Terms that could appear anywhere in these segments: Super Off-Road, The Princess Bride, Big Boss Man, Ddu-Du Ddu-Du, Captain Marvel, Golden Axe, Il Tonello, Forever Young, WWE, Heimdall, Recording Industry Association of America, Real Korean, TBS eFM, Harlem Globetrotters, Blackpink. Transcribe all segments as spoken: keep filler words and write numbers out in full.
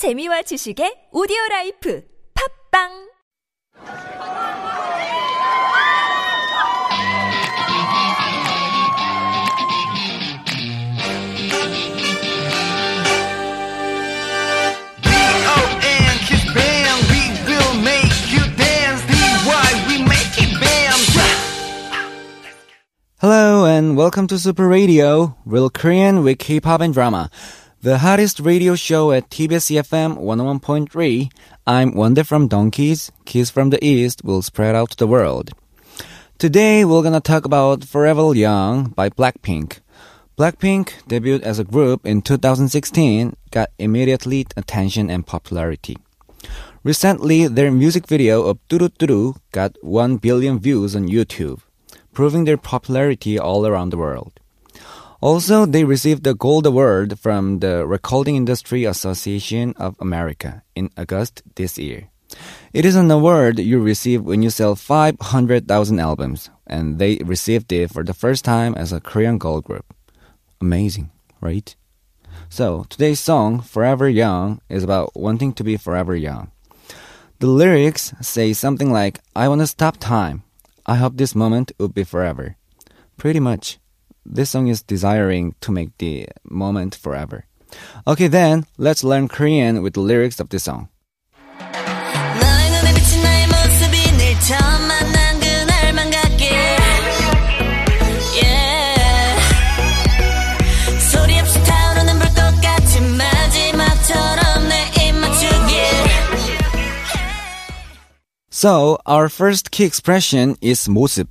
재미와 지식의 오디오라이프 팝빵 Hello and welcome to Super Radio, Real Korean with K-pop and Drama, the hottest radio show at T B S eFM one oh one point three. I'm Wonder from Donkeys, Kiss from the East will spread out to the world. Today we're gonna talk about Forever Young by Blackpink. Blackpink debuted as a group in two thousand sixteen, got immediately attention and popularity. Recently, their music video of Ddu-Du Ddu-Du got one billion views on YouTube, proving their popularity all around the world. Also, they received the Gold Award from the Recording Industry Association of America in August this year. It is an award you receive when you sell five hundred thousand albums, and they received it for the first time as a Korean girl group. Amazing, right? So, today's song, Forever Young, is about wanting to be forever young. The lyrics say something like, I want to stop time. I hope this moment would be forever. Pretty much, this song is desiring to make the moment forever. Okay, then, let's learn Korean with the lyrics of this song. So, our first key expression is 모습.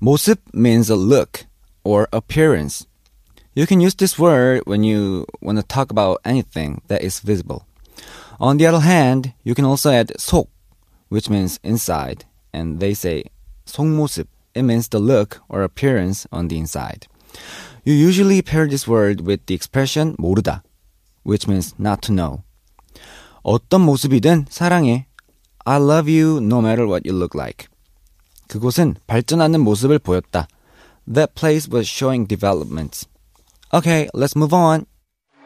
모습 means a look or appearance. You can use this word when you want to talk about anything that is visible. On the other hand, you can also add 속, which means inside, and they say 속모습. It means the look or appearance on the inside. You usually pair this word with the expression 모르다, which means not to know. 어떤 모습이든 사랑해. I love you no matter what you look like. 그곳은 발전하는 모습을 보였다. That place was showing development. Okay, let's move on.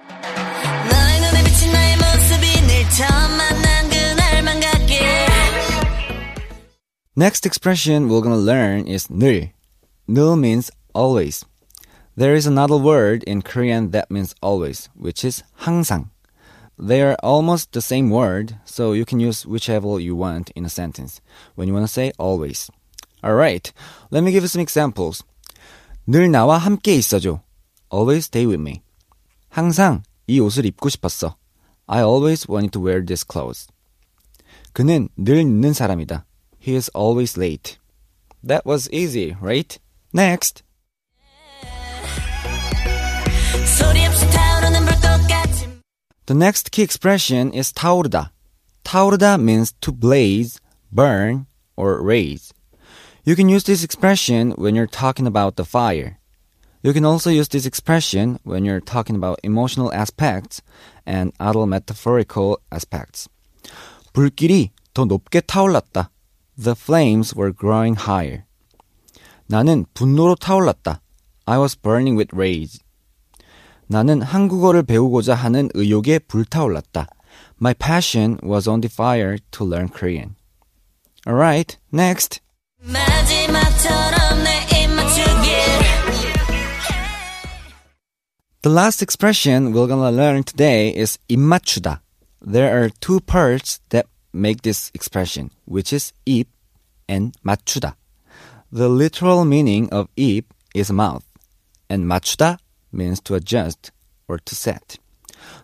너의 눈에 비친 나의 모습이 늘 처음 만난 그날만 같게. Next expression we're gonna learn is 늘. 늘 means always. There is another word in Korean that means always, which is 항상. They are almost the same word, so you can use whichever you want in a sentence when you want to say always. Alright, let me give you some examples. 늘 나와 함께 있어줘. Always stay with me. 항상 이 옷을 입고 싶었어. I always wanted to wear these clothes. 그는 늘 늦는 사람이다. He is always late. That was easy, right? Next! The next key expression is 타오르다. 타오르다 means to blaze, burn, or raise. You can use this expression when you're talking about the fire. You can also use this expression when you're talking about emotional aspects and other metaphorical aspects. 불길이 더 높게 타올랐다. The flames were growing higher. 나는 분노로 타올랐다. I was burning with rage. 나는 한국어를 배우고자 하는 의욕에 불타올랐다. My passion was on the fire to learn Korean. Alright, next. The last expression we're gonna learn today is 입맞추다. There are two parts that make this expression, which is 입 and 맞추다. The literal meaning of 입 is mouth, and 맞추다 means to adjust or to set.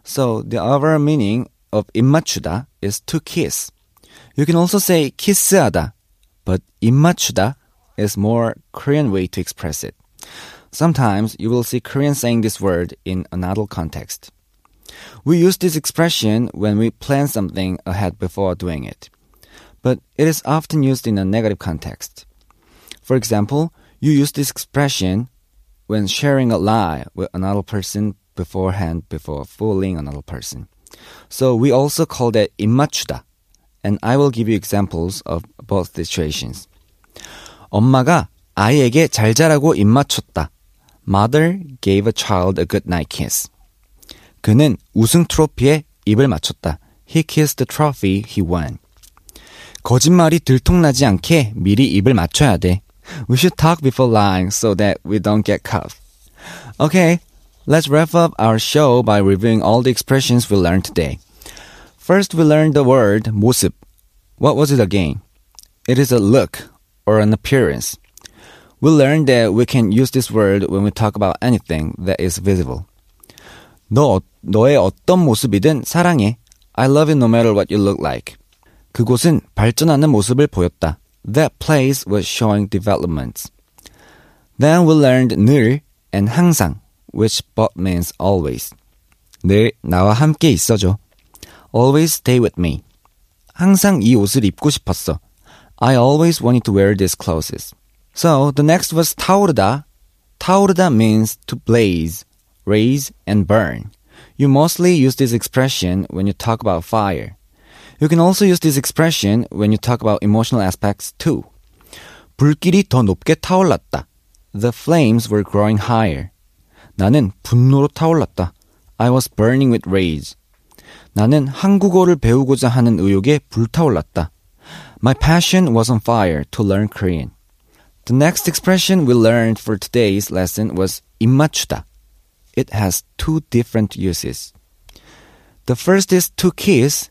So the other meaning of 입맞추다 is to kiss. You can also say 키스하다, but 입맞추다 is more Korean way to express it. Sometimes you will see Koreans saying this word in another context. We use this expression when we plan something ahead before doing it, but it is often used in a negative context. For example, you use this expression when sharing a lie with another person beforehand before fooling another person. So we also call that 입맞추다. And I will give you examples of both situations. 엄마가 아이에게 잘 자라고 입맞췄다. Mother gave a child a good night kiss. 그는 우승 트로피에 입을 맞췄다. He kissed the trophy he won. 거짓말이 들통나지 않게 미리 입을 맞춰야 돼. We should talk before lying so that we don't get caught. Okay, let's wrap up our show by reviewing all the expressions we learned today. First, we learned the word 모습. What was it again? It is a look or an appearance. We learned that we can use this word when we talk about anything that is visible. 너, 너의 어떤 모습이든 사랑해. I love you no matter what you look like. 그곳은 발전하는 모습을 보였다. That place was showing developments. Then we learned 늘 and 항상, which both means always. 늘 나와 함께 있어줘. Always stay with me. 항상 이 옷을 입고 싶었어. I always wanted to wear these clothes. So the next was 타오르다. 타오르다 means to blaze, raise, and burn. You mostly use this expression when you talk about fire. You can also use this expression when you talk about emotional aspects too. 불길이 더 높게 타올랐다. The flames were growing higher. 나는 분노로 타올랐다. I was burning with rage. 나는 한국어를 배우고자 하는 의욕에 불타올랐다. My passion was on fire to learn Korean. The next expression we learned for today's lesson was 입맞추다. It has two different uses. The first is to kiss.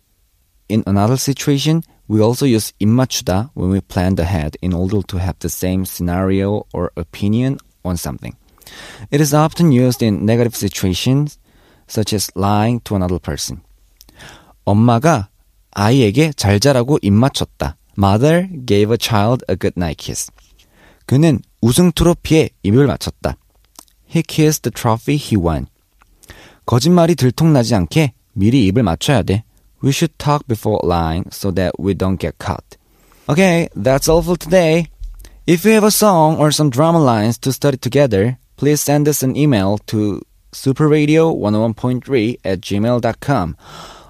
In another situation, we also use 입맞추다 when we planned ahead in order to have the same scenario or opinion on something. It is often used in negative situations, such as lying to another person. 엄마가 아이에게 잘 자라고 입맞췄다. Mother gave a child a good night kiss. 그는 우승 트로피에 입을 맞췄다. He kissed the trophy he won. 거짓말이 들통나지 않게 미리 입을 맞춰야 돼. We should talk before lying so that we don't get caught. Okay, that's all for today. If you have a song or some drama lines to study together, please send us an email to superradio one oh one point three at gmail dot com.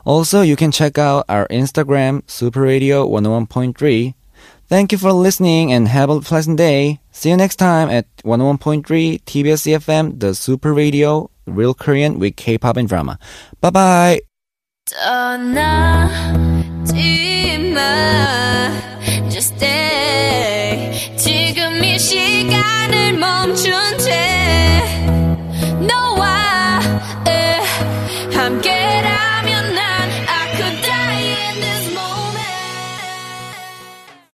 Also, you can check out our Instagram, superradio one oh one point three. Thank you for listening and have a pleasant day. See you next time at one oh one point three T B S eFM, the Super Radio, Real Korean with K-pop and drama. Bye-bye. 떠나지 마. Just stay. 지금 이 시간을 멈춘 채 너와 함께